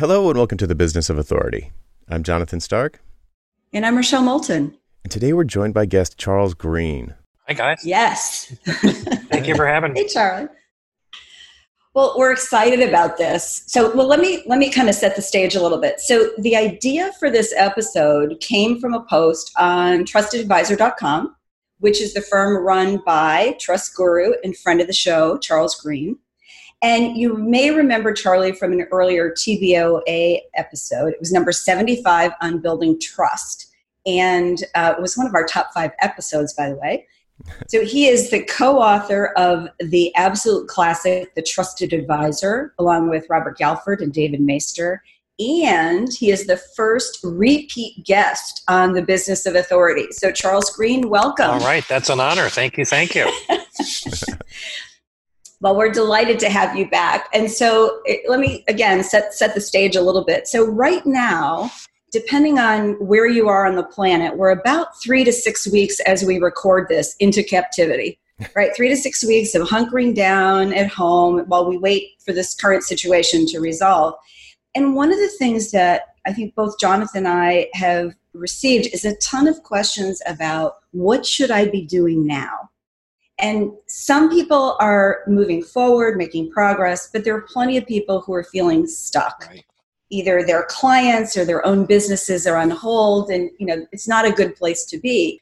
Hello and welcome to The Business of Authority. I'm Jonathan Stark. And I'm Rochelle Moulton. And today we're joined by guest Charles Green. Hi, guys. Yes. Thank you for having me. Hey, Charles. Well, we're excited about this. So, let me kind of set the stage a little bit. So, the idea for this episode came from a post on trustedadvisor.com, which is the firm run by trust guru and friend of the show, Charles Green. And you may remember Charlie from an earlier TVOA episode. It was number 75 on building trust. And it was one of our top 5 episodes, by the way. So he is the co-author of the absolute classic, The Trusted Advisor, along with Robert Galford and David Meister. And he is the first repeat guest on The Business of Authority. So Charles Green, welcome. All right. That's an honor. Thank you. Thank you. Well, we're delighted to have you back. And so let me, again, set the stage a little bit. So right now, depending on where you are on the planet, we're about 3 to 6 weeks as we record this into captivity, right? 3 to 6 weeks of hunkering down at home while we wait for this current situation to resolve. And one of the things that I think both Jonathan and I have received is a ton of questions about what should I be doing now? And some people are moving forward, making progress, but there are plenty of people who are feeling stuck. Right. Either their clients or their own businesses are on hold, and you know it's not a good place to be.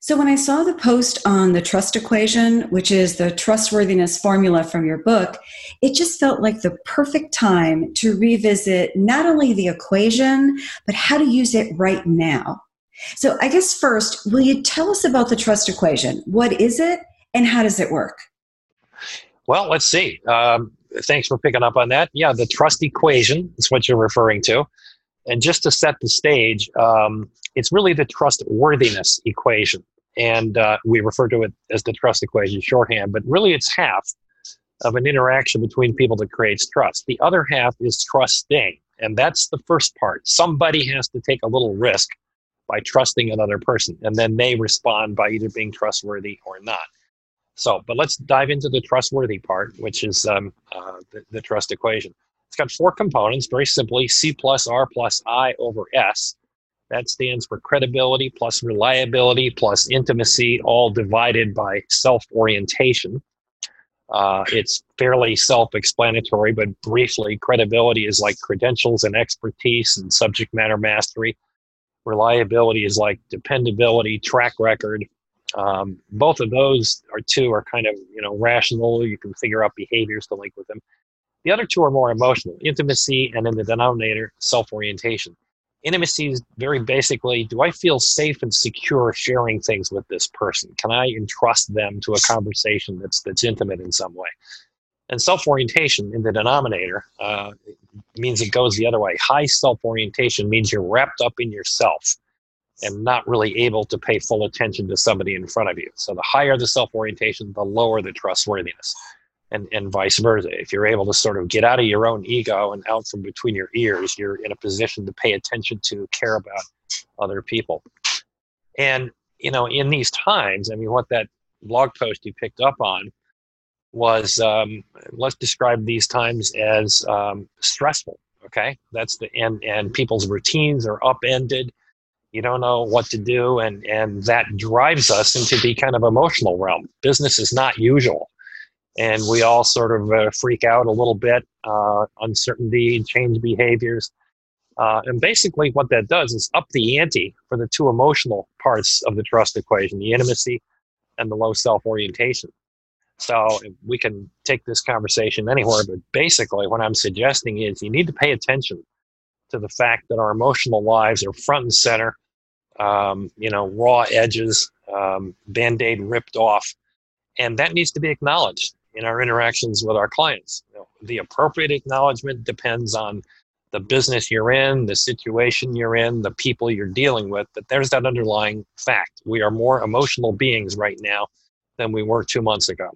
So when I saw the post on the trust equation, which is the trustworthiness formula from your book, it just felt like the perfect time to revisit not only the equation, but how to use it right now. So I guess first, will you tell us about the trust equation? What is it and how does it work? Well, let's see. Thanks for picking up on that. Yeah, the trust equation is what you're referring to. And just to set the stage, it's really the trustworthiness equation. And we refer to it as the trust equation shorthand, but really it's half of an interaction between people that creates trust. The other half is trusting, and that's the first part. Somebody has to take a little risk by trusting another person, and then they respond by either being trustworthy or not. So, but let's dive into the trustworthy part, which is the trust equation. It's got 4 components, very simply, C plus R plus I over S. That stands for credibility plus reliability plus intimacy, all divided by self-orientation. It's fairly self-explanatory, but briefly, credibility is like credentials and expertise and subject matter mastery. Reliability is like dependability, track record. Both of those are kind of, rational. You can figure out behaviors to link with them. The other 2 are more emotional, intimacy, and in the denominator, self-orientation. Intimacy is very basically, do I feel safe and secure sharing things with this person? Can I entrust them to a conversation that's intimate in some way? And self-orientation in the denominator means it goes the other way. High self-orientation means you're wrapped up in yourself and not really able to pay full attention to somebody in front of you. So the higher the self-orientation, the lower the trustworthiness, and vice versa. If you're able to sort of get out of your own ego and out from between your ears, you're in a position to pay attention to, care about other people. And, in these times, what that blog post you picked up on was, let's describe these times as stressful, okay? And people's routines are upended. You don't know what to do, and that drives us into the kind of emotional realm. Business is not usual, and we all sort of freak out a little bit, uncertainty, change behaviors. And basically what that does is up the ante for the 2 emotional parts of the trust equation, the intimacy and the low self-orientation. So we can take this conversation anywhere, but basically what I'm suggesting is you need to pay attention to the fact that our emotional lives are front and center, raw edges, Band-Aid ripped off. And that needs to be acknowledged in our interactions with our clients. The appropriate acknowledgement depends on the business you're in, the situation you're in, the people you're dealing with, but there's that underlying fact. We are more emotional beings right now than we were 2 months ago.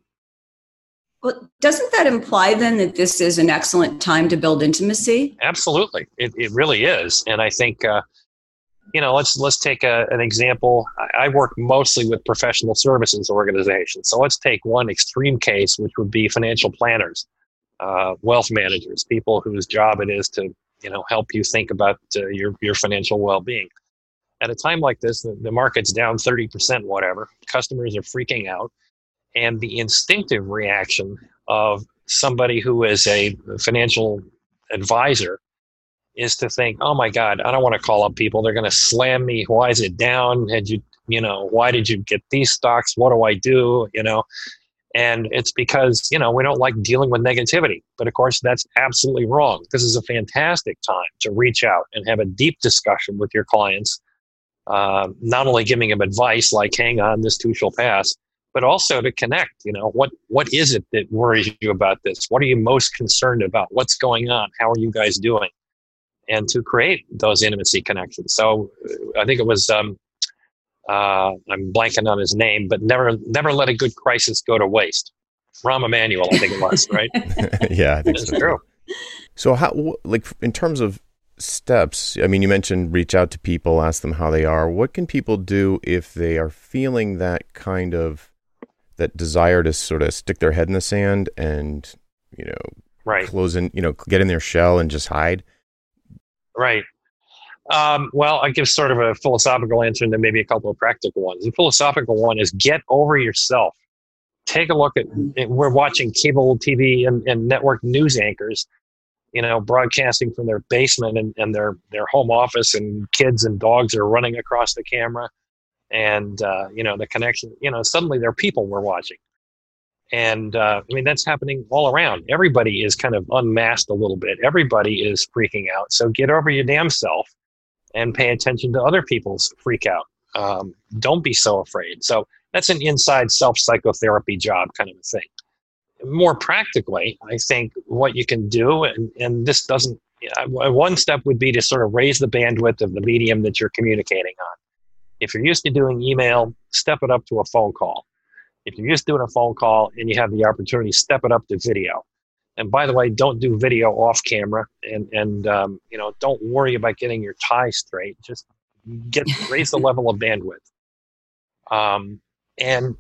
Well, doesn't that imply then that this is an excellent time to build intimacy? Absolutely. It really is. And I think, let's take an example. I work mostly with professional services organizations. So let's take one extreme case, which would be financial planners, wealth managers, people whose job it is to help you think about your financial well-being. At a time like this, the market's down 30%, whatever. Customers are freaking out. And the instinctive reaction of somebody who is a financial advisor is to think, oh my God, I don't want to call up people. They're going to slam me. Why is it down? Why did you get these stocks? What do I do? And it's because, we don't like dealing with negativity. But of course, that's absolutely wrong. This is a fantastic time to reach out and have a deep discussion with your clients. Not only giving them advice like, hang on, this too shall pass, but also to connect, what is it that worries you about this? What are you most concerned about? What's going on? How are you guys doing? And to create those intimacy connections. So I think it was, I'm blanking on his name, but never let a good crisis go to waste. Rahm Emanuel, I think it was, right? Yeah, I think so. It's true. So how, in terms of steps, you mentioned reach out to people, ask them how they are. What can people do if they are feeling that kind of, that desire to sort of stick their head in the sand and, right, close in, get in their shell and just hide? Right. Well, I give sort of a philosophical answer and then maybe a couple of practical ones. The philosophical one is get over yourself. Take a look at, we're watching cable TV and network news anchors, broadcasting from their basement and their home office, and kids and dogs are running across the camera. And, the connection, suddenly they're people we're watching. And, that's happening all around. Everybody is kind of unmasked a little bit. Everybody is freaking out. So get over your damn self and pay attention to other people's freak out. Don't be so afraid. So that's an inside self psychotherapy job kind of a thing. More practically, I think what you can do, and this doesn't, one step would be to sort of raise the bandwidth of the medium that you're communicating on. If you're used to doing email, step it up to a phone call. If you're just doing a phone call and you have the opportunity, step it up to video. And by the way, don't do video off camera, and don't worry about getting your tie straight. Just raise the level of bandwidth. And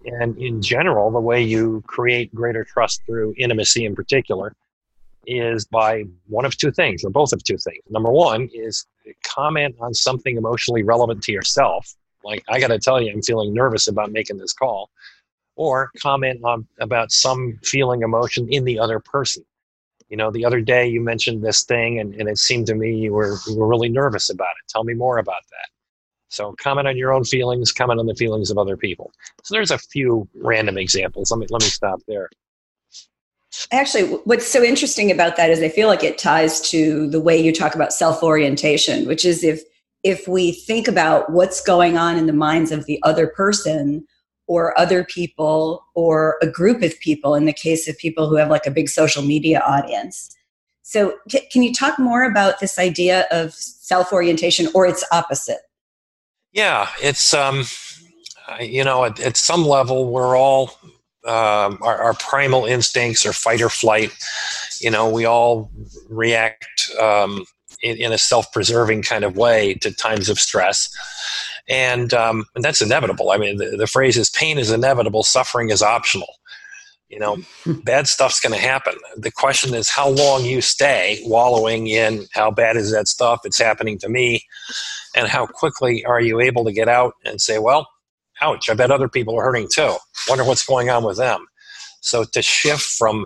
in general, the way you create greater trust through intimacy in particular is by one of two things, or both of two things. Number one is comment on something emotionally relevant to yourself. Like, I got to tell you, I'm feeling nervous about making this call. Or comment about some feeling, emotion in the other person. The other day you mentioned this thing, and it seemed to me you were really nervous about it. Tell me more about that. So comment on your own feelings, comment on the feelings of other people. So there's a few random examples. Let me stop there. Actually, what's so interesting about that is I feel like it ties to the way you talk about self-orientation, which is if we think about what's going on in the minds of the other person, or other people, or a group of people, in the case of people who have like a big social media audience. So can you talk more about this idea of self-orientation or its opposite? Yeah, it's, at some level, we're all, our primal instincts are fight or flight. We all react in a self-preserving kind of way to times of stress. And that's inevitable. The phrase is, pain is inevitable, suffering is optional. Bad stuff's going to happen. The question is how long you stay wallowing in how bad is that stuff, it's happening to me, and how quickly are you able to get out and say, well, ouch, I bet other people are hurting too. Wonder what's going on with them. So to shift from,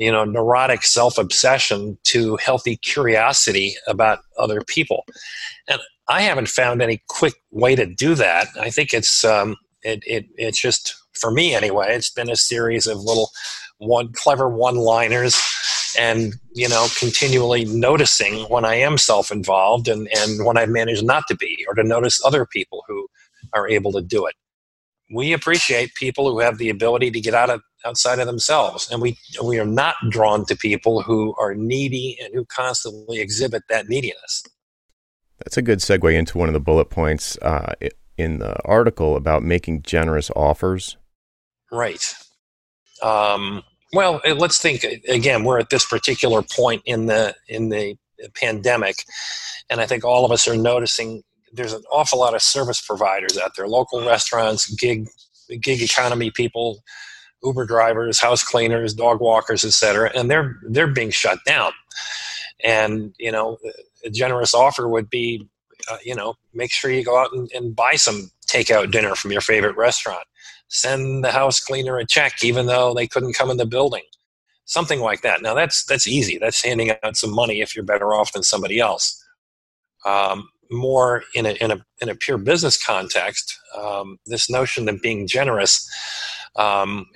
neurotic self-obsession to healthy curiosity about other people. And I haven't found any quick way to do that. I think it's it's just, for me anyway, it's been a series of little clever one-liners and, continually noticing when I am self-involved and when I manage not to be, or to notice other people who are able to do it. We appreciate people who have the ability to get outside of themselves, and we are not drawn to people who are needy and who constantly exhibit that neediness. That's a good segue into one of the bullet points in the article about making generous offers. Right. Well, let's think again. We're at this particular point in the pandemic, and I think all of us are noticing there's an awful lot of service providers out there: local restaurants, gig economy people, Uber drivers, house cleaners, dog walkers, etc. And they're being shut down. And, you know, a generous offer would be, you know, make sure you go out and buy some takeout dinner from your favorite restaurant. Send the house cleaner a check, even though they couldn't come in the building. Something like that. Now, that's easy. That's handing out some money if you're better off than somebody else. More in a pure business context, this notion that being generous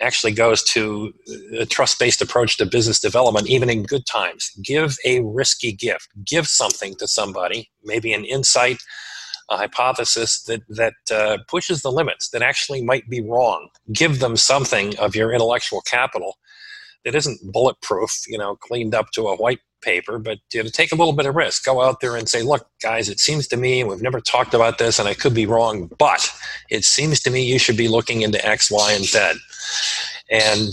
actually goes to a trust-based approach to business development, even in good times. Give a risky gift. Give something to somebody, maybe an insight, a hypothesis that pushes the limits, that actually might be wrong. Give them something of your intellectual capital that isn't bulletproof, you know, cleaned up to a white paper, but you know, take a little bit of risk. Go out there and say, look, guys, it seems to me, we've never talked about this, and I could be wrong, but it seems to me you should be looking into X, Y, and Z. And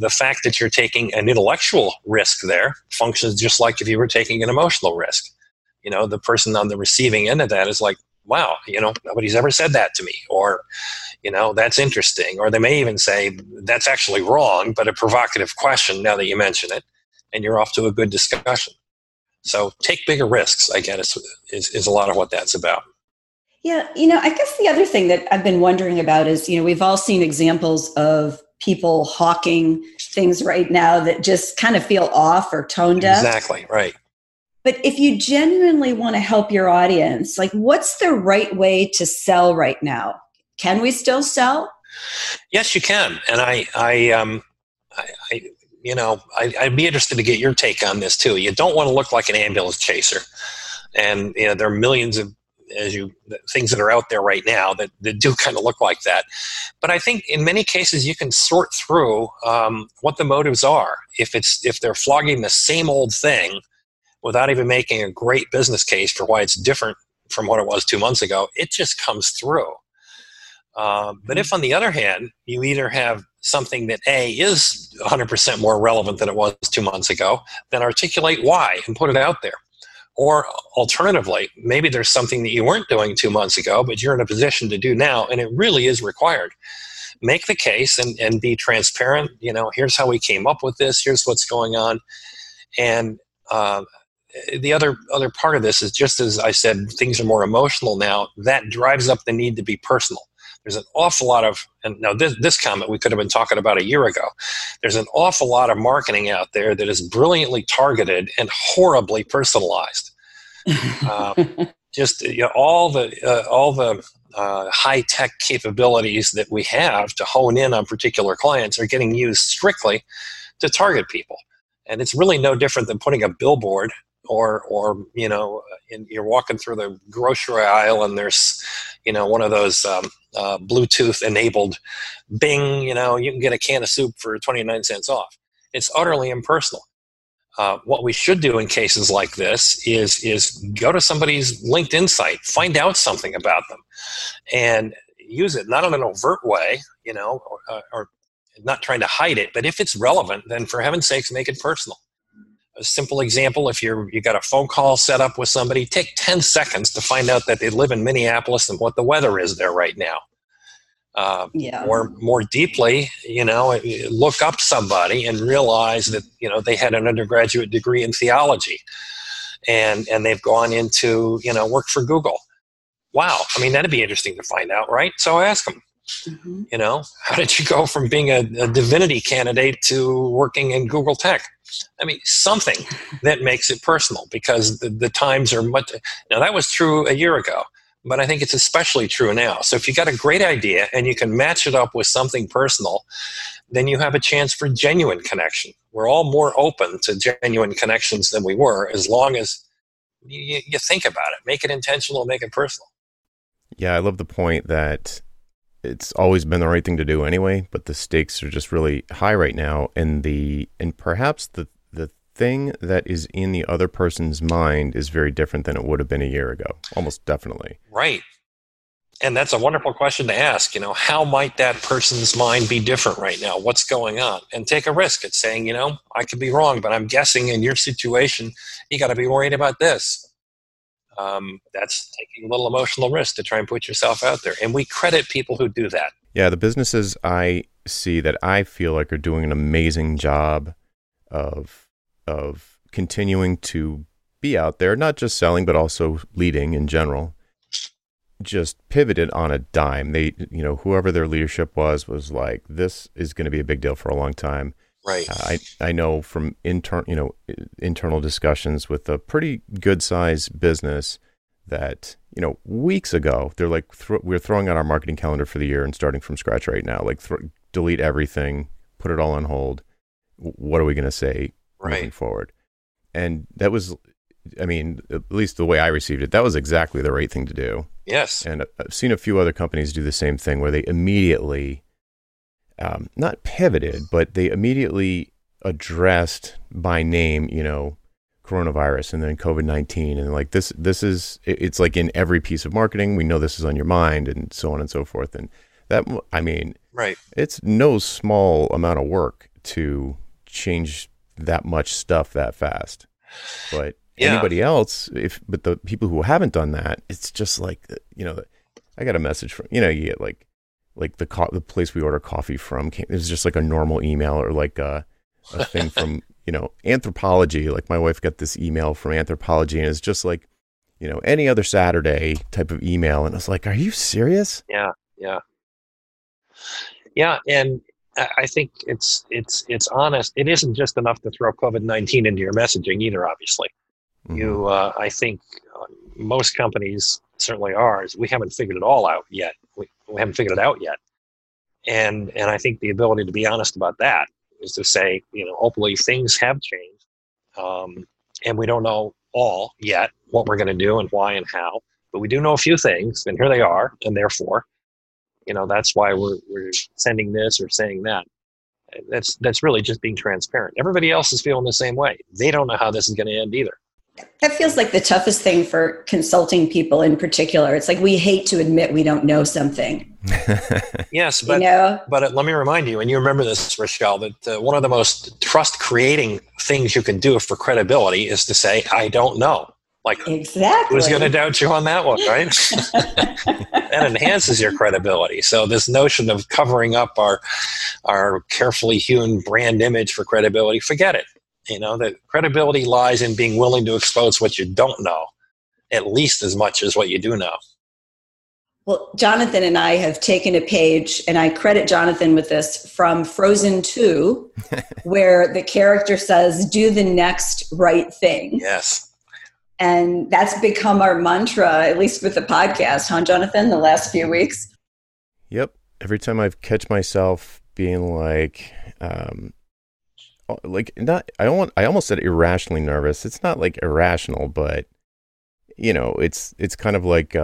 the fact that you're taking an intellectual risk there functions just like if you were taking an emotional risk. You know, the person on the receiving end of that is like, wow, you know, nobody's ever said that to me, or, you know, that's interesting. Or they may even say, that's actually wrong, but a provocative question now that you mention it, and you're off to a good discussion. So take bigger risks, I guess, is a lot of what that's about. Yeah, you know, I guess the other thing that I've been wondering about is, you know, we've all seen examples of people hawking things right now that just kind of feel off or tone deaf. Exactly, right. But if you genuinely want to help your audience, like what's the right way to sell right now? Can we still sell? Yes, you can. And I'd be interested to get your take on this too. You don't want to look like an ambulance chaser. And you know, there are millions of things that are out there right now that do kind of look like that. But I think in many cases you can sort through what the motives are. If they're flogging the same old thing without even making a great business case for why it's different from what it was 2 months ago, it just comes through. But if, on the other hand, you either have something that, A, is 100% more relevant than it was 2 months ago, then articulate why and put it out there. Or, alternatively, maybe there's something that you weren't doing 2 months ago, but you're in a position to do now, and it really is required. Make the case and be transparent. You know, here's how we came up with this. Here's what's going on. And the other part of this is, just as I said, things are more emotional now. That drives up the need to be personal. There's an awful lot of, and now this comment we could have been talking about a year ago, there's an awful lot of marketing out there that is brilliantly targeted and horribly personalized. Just you know, all the high-tech capabilities that we have to hone in on particular clients are getting used strictly to target people. And it's really no different than putting a billboard or you know, you're walking through the grocery aisle and there's, you know, one of those Bluetooth-enabled bing, you know, you can get a can of soup for 29 cents off. It's utterly impersonal. What we should do in cases like this is go to somebody's LinkedIn site, find out something about them, and use it, not in an overt way, you know, or not trying to hide it, but if it's relevant, then for heaven's sakes, make it personal. A simple example, if you got a phone call set up with somebody, take 10 seconds to find out that they live in Minneapolis and what the weather is there right now. Yeah. Or more deeply, you know, look up somebody and realize that, you know, they had an undergraduate degree in theology and they've gone into, you know, work for Google. Wow. I mean, that'd be interesting to find out, right? So ask them. Mm-hmm. You know, how did you go from being a divinity candidate to working in Google Tech? I mean, something that makes it personal, because the times are much. Now, that was true a year ago, but I think it's especially true now. So if you got a great idea and you can match it up with something personal, then you have a chance for genuine connection. We're all more open to genuine connections than we were, as long as you think about it. Make it intentional, make it personal. Yeah, I love the point that it's always been the right thing to do anyway, but the stakes are just really high right now. And perhaps the thing that is in the other person's mind is very different than it would have been a year ago, almost definitely. Right. And that's a wonderful question to ask, you know, how might that person's mind be different right now? What's going on? And take a risk at saying, you know, I could be wrong, but I'm guessing in your situation, you got to be worried about this. That's taking a little emotional risk to try and put yourself out there. And we credit people who do that. Yeah, the businesses I see that I feel like are doing an amazing job of continuing to be out there, not just selling, but also leading in general, just pivoted on a dime. They, you know, whoever their leadership was like, this is going to be a big deal for a long time. Right. I know from internal discussions with a pretty good sized business that, you know, weeks ago, they're like, we're throwing out our marketing calendar for the year and starting from scratch right now, like delete everything, put it all on hold. What are we going to say moving forward? And that was, I mean, at least the way I received it, that was exactly the right thing to do. Yes. And I've seen a few other companies do the same thing where they immediately, not pivoted, but they immediately addressed by name, you know, coronavirus and then COVID-19. And like, this is, it's like in every piece of marketing, we know this is on your mind and so on and so forth. And that, I mean, it's no small amount of work to change that much stuff that fast. But anybody else, but the people who haven't done that, it's just like, you know, I got a message from, you know, you get like the place we order coffee from, it was just like a normal email or like a thing from, you know, anthropology. Like my wife got this email from anthropology and it's just like, you know, any other Saturday type of email. And I was like, are you serious? Yeah. And I think it's honest. It isn't just enough to throw COVID-19 into your messaging either, obviously. You, I think most companies, certainly ours, we haven't figured it all out yet. We haven't figured it out yet. And I think the ability to be honest about that is to say, you know, hopefully things have changed. And we don't know all yet what we're going to do and why and how, but we do know a few things and here they are. And therefore, you know, that's why we're sending this or saying that. That's really just being transparent. Everybody else is feeling the same way. They don't know how this is going to end either. That feels like the toughest thing for consulting people in particular. It's like we hate to admit we don't know something. Yes, but you know? But let me remind you, and you remember this, Rochelle, that one of the most trust-creating things you can do for credibility is to say, I don't know. Like, exactly. Who's going to doubt you on that one, right? That enhances your credibility. So this notion of covering up our carefully hewn brand image for credibility, forget it. You know, that credibility lies in being willing to expose what you don't know, at least as much as what you do know. Well, Jonathan and I have taken a page, and I credit Jonathan with this, from Frozen 2, where the character says, do the next right thing. Yes. And that's become our mantra, at least with the podcast, huh, Jonathan, the last few weeks? Yep. Every time I've catch myself being like not, I almost said irrationally nervous. It's not like irrational, but you know, it's kind of like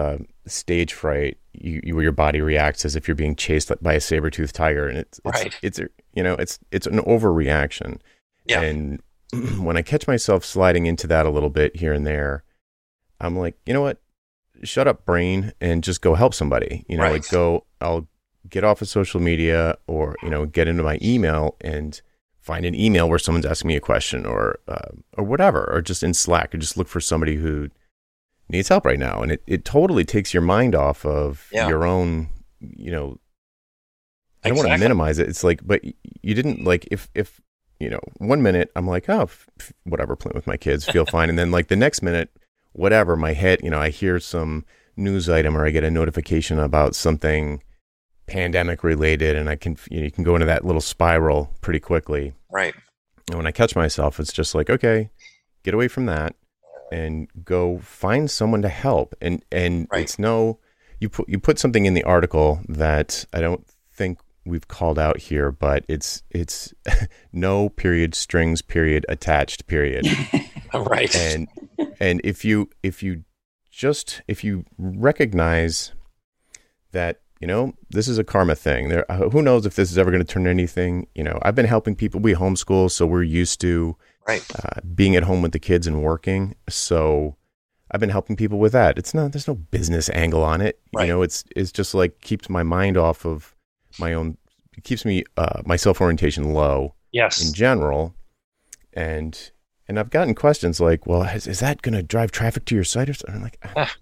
stage fright. Where your body reacts as if you're being chased by a saber-toothed tiger, and it's an overreaction. Yeah. And when I catch myself sliding into that a little bit here and there, I'm like, you know what? Shut up, brain, and just go help somebody. You know, like I'll get off of social media or you know, get into my email and find an email where someone's asking me a question or whatever, or just in Slack, or just look for somebody who needs help right now. And it totally takes your mind off of your own, you know, I don't want to minimize it. It's like, but you didn't like, if you know, 1 minute I'm like, oh, whatever, playing with my kids, feel fine. And then like the next minute, whatever, my head, you know, I hear some news item or I get a notification about something pandemic related, and I can, you know, you can go into that little spiral pretty quickly. Right. And when I catch myself, it's just like, okay, get away from that and go find someone to help. And it's you put something in the article that I don't think we've called out here, but it's no period, strings, period, attached, period. Right. And if you recognize that, you know, this is a karma thing. There, who knows if this is ever going to turn into anything. You know, I've been helping people. We homeschool, so we're used to being at home with the kids and working. So I've been helping people with that. It's not, there's no business angle on it. Right. You know, it's just like keeps my mind off of my own, it keeps me, my self-orientation low in general. And I've gotten questions like, well, is that going to drive traffic to your site? Or something? I'm like,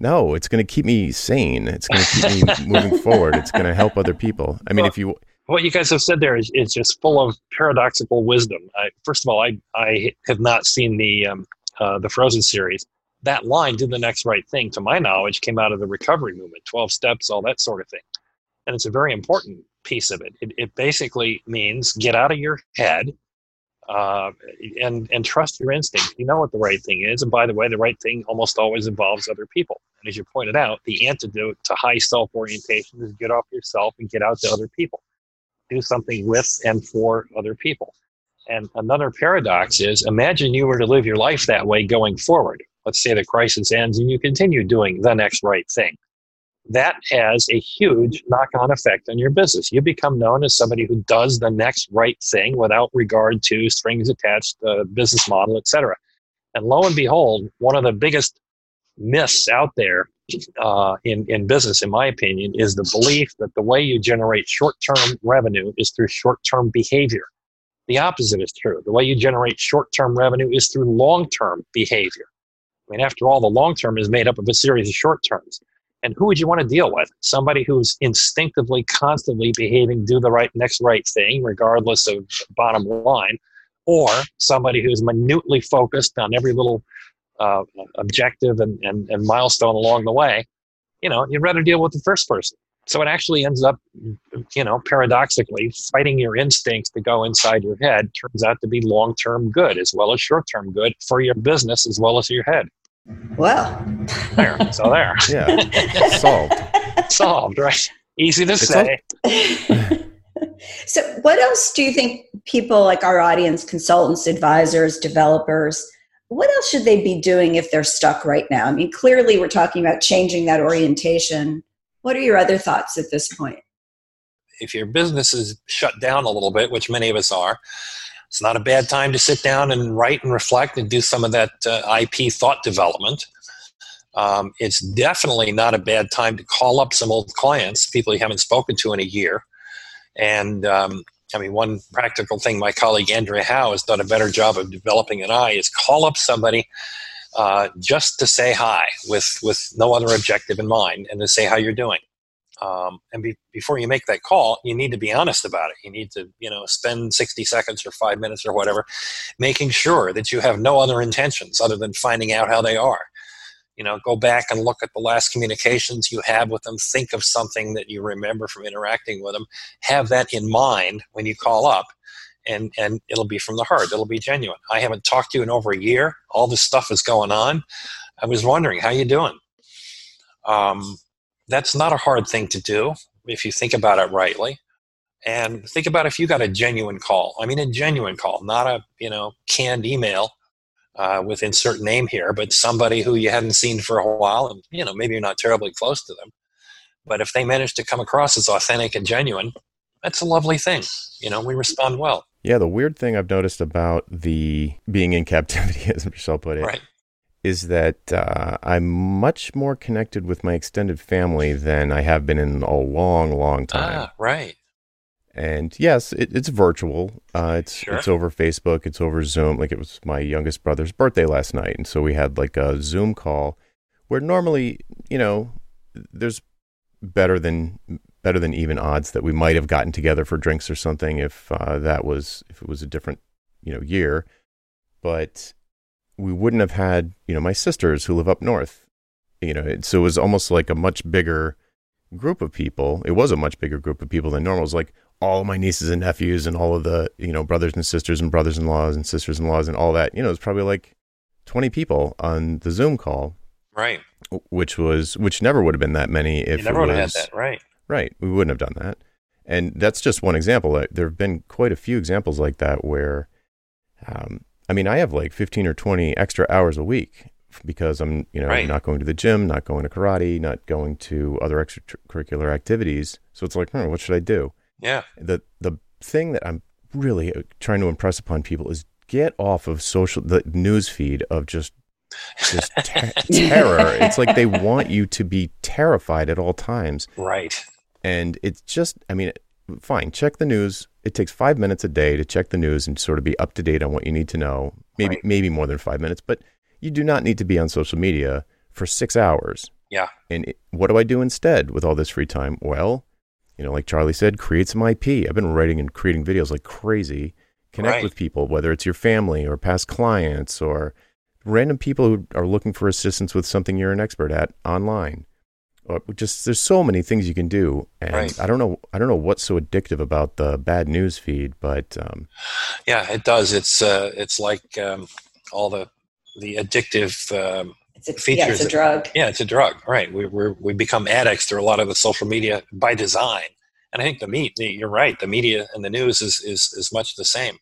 no, it's going to keep me sane. It's going to keep me moving forward. It's going to help other people. I mean, if you What you guys have said there is just full of paradoxical wisdom. First of all, I have not seen the Frozen series. That line, "Do the next right thing," to my knowledge, came out of the recovery movement, 12 steps, all that sort of thing. And it's a very important piece of it. It basically means get out of your head and trust your instincts. You know what the right thing is. And by the way, the right thing almost always involves other people. And as you pointed out, the antidote to high self-orientation is get off yourself and get out to other people. Do something with and for other people. And another paradox is, imagine you were to live your life that way going forward. Let's say the crisis ends and you continue doing the next right thing. That has a huge knock-on effect on your business. You become known as somebody who does the next right thing without regard to strings attached, business model, etc. And lo and behold, one of the biggest myths out there in business, in my opinion, is the belief that the way you generate short-term revenue is through short-term behavior. The opposite is true. The way you generate short-term revenue is through long-term behavior. I mean, after all, the long-term is made up of a series of short-terms. And who would you want to deal with? Somebody who's instinctively, constantly behaving, do the next right thing, regardless of bottom line, or somebody who's minutely focused on every little objective and milestone along the way. You know, you'd rather deal with the first person. So it actually ends up, you know, paradoxically, fighting your instincts to go inside your head turns out to be long-term good as well as short-term good for your business as well as your head. Well, there. Yeah, solved, right? Easy to say. So what else do you think people like our audience, consultants, advisors, developers, what else should they be doing if they're stuck right now? I mean, clearly we're talking about changing that orientation. What are your other thoughts at this point? If your business is shut down a little bit, which many of us are, it's not a bad time to sit down and write and reflect and do some of that IP thought development. It's definitely not a bad time to call up some old clients, people you haven't spoken to in a year. And I mean, one practical thing my colleague Andrea Howe has done a better job of developing than I is call up somebody just to say hi with no other objective in mind and to say how you're doing. Before you make that call, you need to be honest about it. You need to, spend 60 seconds or 5 minutes or whatever, making sure that you have no other intentions other than finding out how they are. Go back and look at the last communications you have with them. Think of something that you remember from interacting with them. Have that in mind when you call up, and it'll be from the heart. It'll be genuine. I haven't talked to you in over a year. All this stuff is going on. I was wondering, how you doing? That's not a hard thing to do if you think about it rightly. And think about if you got a genuine call. I mean, a genuine call, not a, canned email with insert name here, but somebody who you hadn't seen for a while and, maybe you're not terribly close to them. But if they manage to come across as authentic and genuine, that's a lovely thing. We respond well. Yeah, the weird thing I've noticed about the being in captivity, as Michelle put it, right, is that I'm much more connected with my extended family than I have been in a long, long time. Ah, right. And yes, it's virtual. It's over Facebook. It's over Zoom. Like, it was my youngest brother's birthday last night. And so we had like a Zoom call where normally, there's better than even odds that we might have gotten together for drinks or something if it was a different, year. But we wouldn't have had, my sisters who live up north, so it was almost like a much bigger group of people. It was a much bigger group of people than normal. It was like all my nieces and nephews and all of the, brothers and sisters and brothers-in-laws and sisters-in-laws and all that, it was probably like 20 people on the Zoom call. Right. Which never would have been that many if you never would have had that, right. Right. We wouldn't have done that. And that's just one example. There have been quite a few examples like that where, I have like 15 or 20 extra hours a week because I'm, right, not going to the gym, not going to karate, not going to other extracurricular activities. So it's like, what should I do? Yeah. The thing that I'm really trying to impress upon people is get off of the news feed of just terror. It's like they want you to be terrified at all times. Right. And it's just, fine, check the news. It takes 5 minutes a day to check the news and sort of be up to date on what you need to know. Maybe more than 5 minutes, but you do not need to be on social media for 6 hours. Yeah. And what do I do instead with all this free time? Well, you know, like Charlie said, create some IP. I've been writing and creating videos like crazy. Connect with people, whether it's your family or past clients or random people who are looking for assistance with something you're an expert at online. Or just there's so many things you can do, and I don't know what's so addictive about the bad news feed, but yeah, it does. It's like all the addictive features. Yeah, it's a drug. Yeah, it's a drug. Right. We become addicts through a lot of the social media by design, and I think you're right. The media and the news is much the same.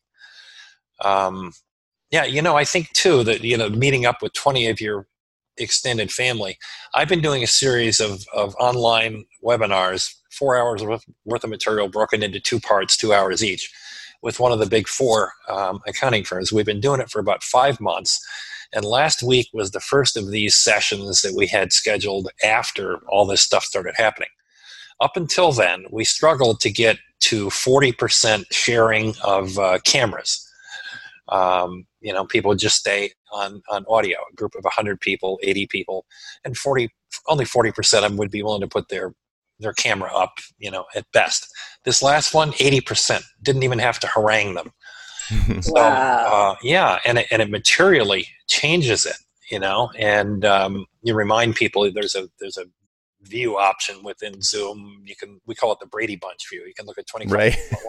Yeah, you know, I think too that meeting up with 20 of your extended family. I've been doing a series of online webinars, 4 hours worth of material broken into two parts, 2 hours each, with one of the big four accounting firms. We've been doing it for about 5 months, and last week was the first of these sessions that we had scheduled after all this stuff started happening. Up until then, we struggled to get to 40% sharing of cameras. You know, people just stay on audio, a group of 100 people, 80 people, and only 40% of them would be willing to put their camera up, you know, at best. This last one, 80%, didn't even have to harangue them. So, wow. Yeah, and it materially changes it, you know, and you remind people there's a view option within Zoom. We call it the Brady Bunch view. You can look at 25 people at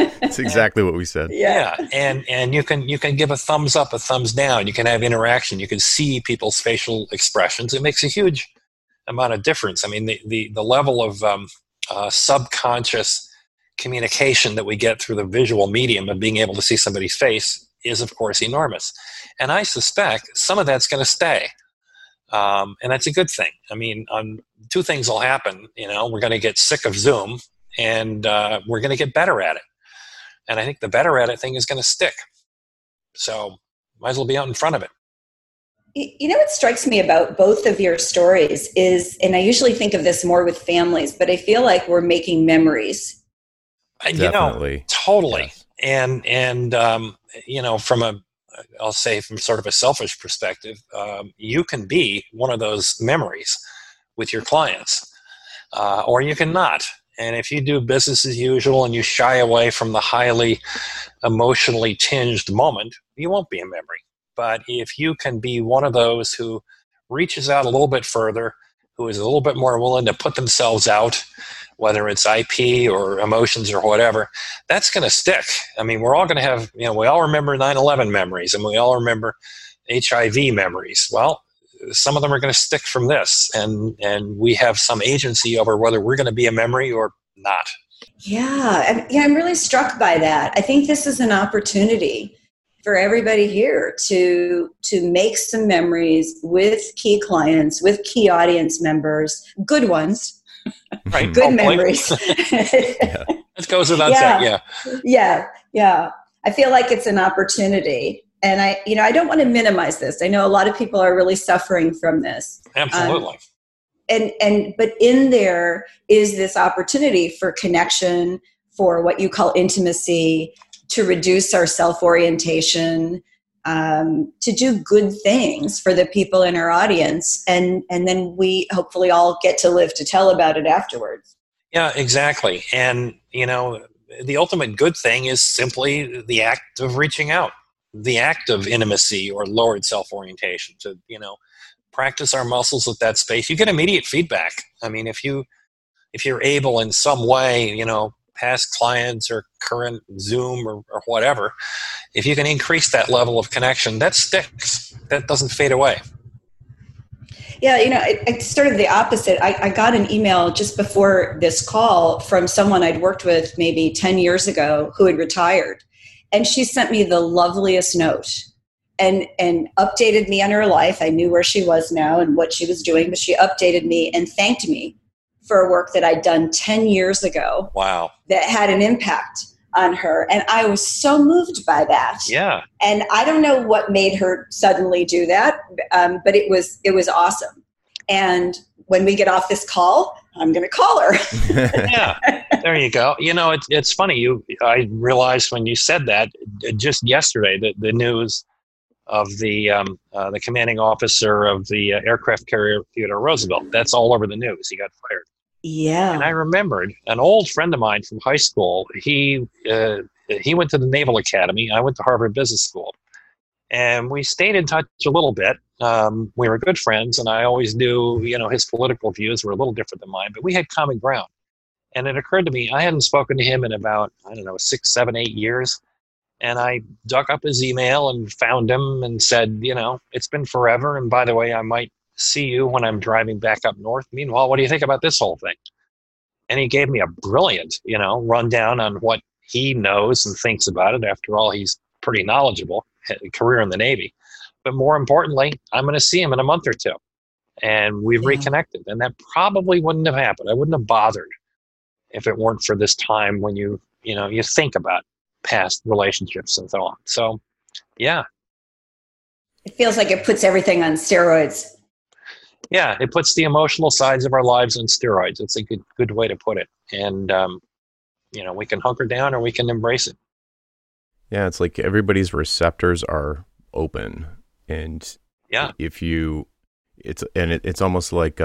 once. That's exactly what we said. Yeah. And you can give a thumbs up, a thumbs down. You can have interaction. You can see people's facial expressions. It makes a huge amount of difference. I mean, the level of subconscious communication that we get through the visual medium of being able to see somebody's face is, of course, enormous. And I suspect some of that's going to stay. And that's a good thing. I mean, two things will happen. You know, we're going to get sick of Zoom, and we're going to get better at it. And I think the better at it thing is going to stick. So might as well be out in front of it. You know what strikes me about both of your stories is, and I usually think of this more with families, but I feel like we're making memories. Definitely. You know, totally. Yes. And you know, from sort of a selfish perspective, you can be one of those memories with your clients, or you can not. And if you do business as usual and you shy away from the highly emotionally tinged moment, you won't be a memory. But if you can be one of those who reaches out a little bit further, who is a little bit more willing to put themselves out, whether it's IP or emotions or whatever, that's going to stick. I mean, we're all going to have, you know, we all remember 9/11 memories and we all remember HIV memories. Well, some of them are going to stick from this, and we have some agency over whether we're going to be a memory or not. Yeah, I'm really struck by that. I think this is an opportunity for everybody here to make some memories with key clients, with key audience members, good ones. Right. Good memories. Yeah. It goes without saying. Yeah. I feel like it's an opportunity. And I don't want to minimize this. I know a lot of people are really suffering from this. Absolutely. But in there is this opportunity for connection, for what you call intimacy, to reduce our self-orientation, to do good things for the people in our audience. And then we hopefully all get to live to tell about it afterwards. Yeah, exactly. And, you know, the ultimate good thing is simply the act of reaching out, the act of intimacy or lowered self-orientation, to, you know, practice our muscles with that space. You get immediate feedback. I mean, if you're able in some way, you know, past clients or current Zoom or whatever, if you can increase that level of connection, that sticks. That doesn't fade away. Yeah, you know, it's sort of the opposite. I got an email just before this call from someone I'd worked with maybe 10 years ago who had retired. And she sent me the loveliest note and updated me on her life. I knew where she was now and what she was doing, but she updated me and thanked me for work that I'd done 10 years ago. Wow. That had an impact on her. And I was so moved by that. Yeah. And I don't know what made her suddenly do that, but it was awesome. And when we get off this call, I'm going to call her. Yeah. There you go. You know, it's funny. I realized when you said that just yesterday, the news of the commanding officer of the aircraft carrier Theodore Roosevelt. That's all over the news. He got fired. Yeah. And I remembered an old friend of mine from high school, he went to the Naval Academy. I went to Harvard Business School. And we stayed in touch a little bit. We were good friends, and I always knew, you know, his political views were a little different than mine, but we had common ground. And it occurred to me, I hadn't spoken to him in about, I don't know, 6, 7, 8 years. And I dug up his email and found him and said, you know, it's been forever. And by the way, I might see you when I'm driving back up north. Meanwhile, what do you think about this whole thing? And he gave me a brilliant, you know, rundown on what he knows and thinks about it. After all, he's pretty knowledgeable, had a career in the Navy. But more importantly, I'm going to see him in a month or two. And we've reconnected. And that probably wouldn't have happened. I wouldn't have bothered if it weren't for this time when you know, you think about past relationships and so on. So, yeah. It feels like it puts everything on steroids. Yeah, it puts the emotional sides of our lives on steroids. It's a good way to put it. And, you know, we can hunker down or we can embrace it. Yeah, it's like everybody's receptors are open. And it's almost like,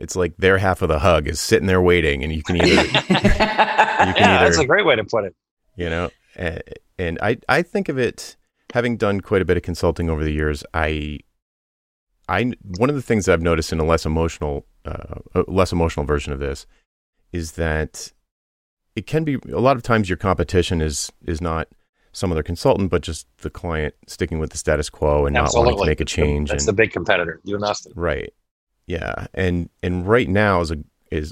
it's like their half of the hug is sitting there waiting, and you can either. That's a great way to put it. You know, and I think of it, having done quite a bit of consulting over the years, I one of the things that I've noticed in a less emotional version of this is that it can be, a lot of times your competition is not some other consultant, but just the client sticking with the status quo and not wanting to make a change. That's the big competitor, doing nothing. Right. Yeah. And right now is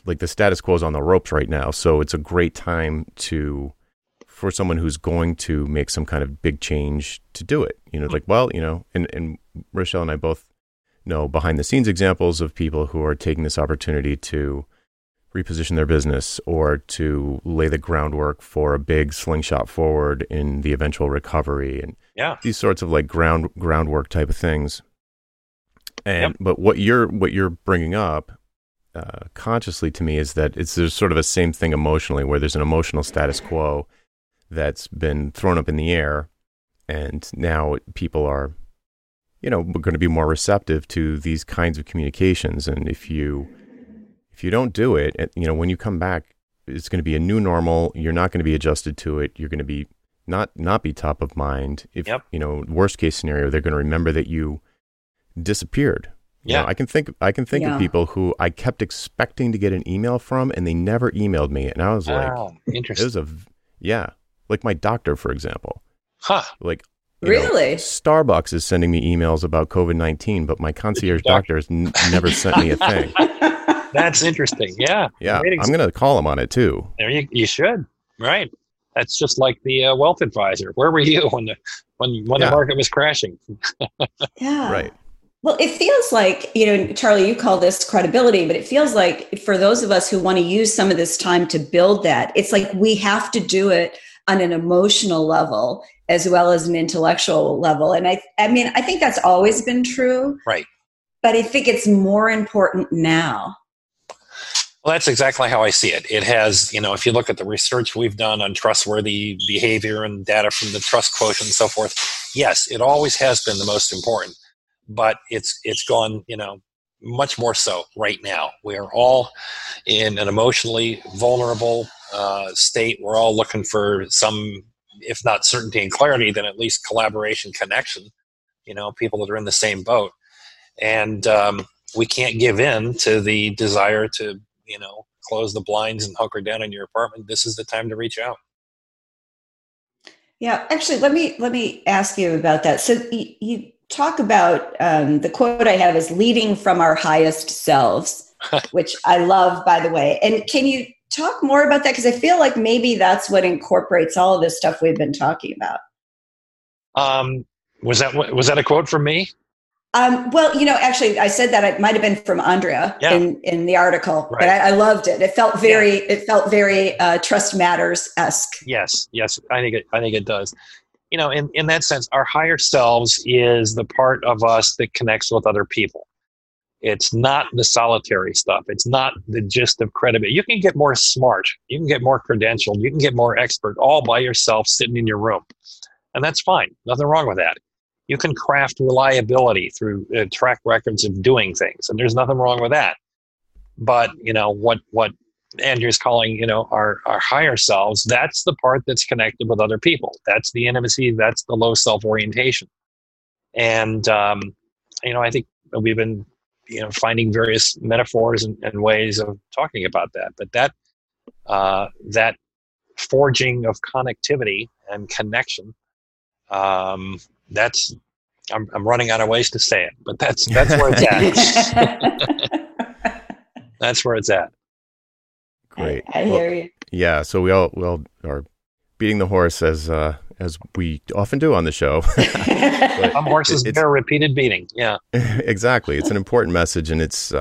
like the status quo is on the ropes right now. So it's a great time for someone who's going to make some kind of big change to do it. You know, like, well, you know, and Rochelle and I both know behind the scenes examples of people who are taking this opportunity to reposition their business or to lay the groundwork for a big slingshot forward in the eventual recovery and these sorts of like groundwork type of things. And but what you're bringing up consciously to me is that there's sort of a same thing emotionally, where there's an emotional status quo that's been thrown up in the air, and now people are, you know, going to be more receptive to these kinds of communications. And if you don't do it, you know, when you come back, it's going to be a new normal. You're not going to be adjusted to it. You're going to be not be top of mind. If you know, worst case scenario, they're going to remember that you disappeared. Yeah, you know, I can think of people who I kept expecting to get an email from, and they never emailed me, and I was like, interesting. It was like my doctor, for example. Huh. Like, really? Know, Starbucks is sending me emails about COVID-19, but my concierge doctor has never sent me a thing. That's interesting. Yeah. Yeah. I'm going to call him on it too. There you should. Right. That's just like the wealth advisor. Where were you when the market was crashing? Yeah. Right. Well, it feels like, you know, Charlie, you call this credibility, but it feels like for those of us who want to use some of this time to build that, it's like we have to do it on an emotional level as well as an intellectual level. And I mean, I think that's always been true. Right. But I think it's more important now. Well, that's exactly how I see it. It has, you know, if you look at the research we've done on trustworthy behavior and data from the trust quotient and so forth, yes, it always has been the most important, but it's gone, you know, much more so right now. We are all in an emotionally vulnerable state. We're all looking for some, if not certainty and clarity, then at least collaboration, connection, you know, people that are in the same boat. And we can't give in to the desire to, you know, close the blinds and hunker down in your apartment. This is the time to reach out. Yeah, actually, let me ask you about that. So you talk about the quote I have is leading from our highest selves, which I love, by the way. And can you talk more about that? Because I feel like maybe that's what incorporates all of this stuff we've been talking about. Was that a quote from me? Well, you know, actually, I said that it might have been from Andrea in the article, right. But I loved it. It felt very, Trust Matters-esque. Yes, I think it does. You know, in that sense, our higher selves is the part of us that connects with other people. It's not the solitary stuff. It's not the gist of credibility. You can get more smart. You can get more credentialed. You can get more expert all by yourself sitting in your room. And that's fine. Nothing wrong with that. You can craft reliability through track records of doing things, and there's nothing wrong with that. But, you know, what Andrew's calling, you know, our higher selves, that's the part that's connected with other people. That's the intimacy. That's the low self-orientation. And, you know, I think we've been, you know, finding various metaphors and ways of talking about that. But that forging of connectivity and connection, that's, I'm running out of ways to say it, but that's where it's at. That's where it's at. Great. I hear you. Yeah. So we all are beating the horse as we often do on the show. Some horses bear repeated beating. Yeah, exactly. It's an important message, and it's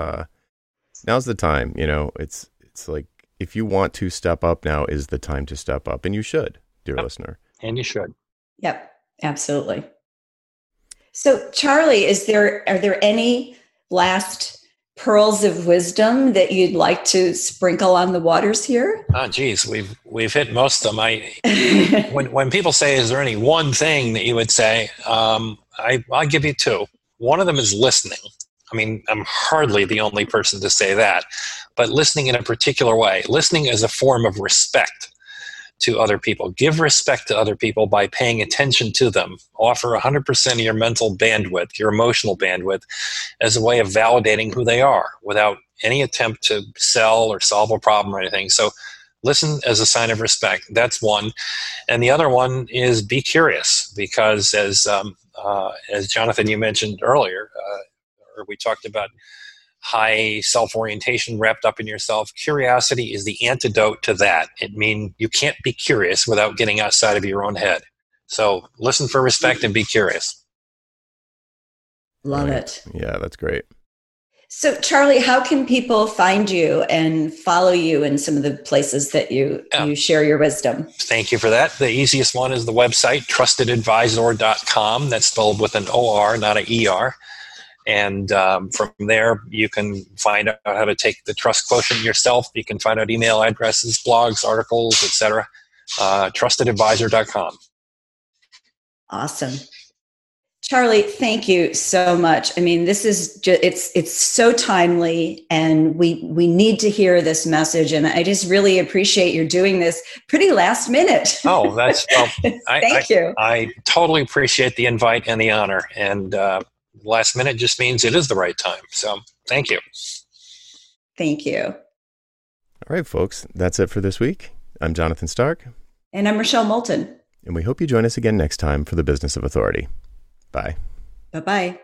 now's the time. You know, it's like, if you want to step up, now is the time to step up, and you should, dear listener. And you should. Yep, absolutely. So, Charlie, are there any last pearls of wisdom that you'd like to sprinkle on the waters here? Oh, geez, we've hit most of them. When people say, "Is there any one thing that you would say?" I'll give you two. One of them is listening. I mean, I'm hardly the only person to say that, but listening in a particular way. Listening is a form of respect to other people. Give respect to other people by paying attention to them. Offer 100% of your mental bandwidth, your emotional bandwidth, as a way of validating who they are without any attempt to sell or solve a problem or anything. So listen as a sign of respect. That's one. And the other one is be curious, because as Jonathan, you mentioned earlier, or we talked about high self-orientation wrapped up in yourself. Curiosity is the antidote to that. It means you can't be curious without getting outside of your own head. So listen for respect and be curious. Love it. Yeah, that's great. So, Charlie, how can people find you and follow you in some of the places that you share your wisdom? Thank you for that. The easiest one is the website, trustedadvisor.com. That's spelled with an O-R, not an E-R. And from there, you can find out how to take the trust quotient yourself. You can find out email addresses, blogs, articles, etc. Trustedadvisor.com. Awesome. Charlie, thank you so much. I mean, this is just, it's so timely, and we need to hear this message. And I just really appreciate you're doing this pretty last minute. Oh, thank you. I totally appreciate the invite and the honor. And, last minute just means it is the right time. So thank you. Thank you. All right, folks, that's it for this week. I'm Jonathan Stark. And I'm Rochelle Moulton. And we hope you join us again next time for The Business of Authority. Bye. Bye-bye.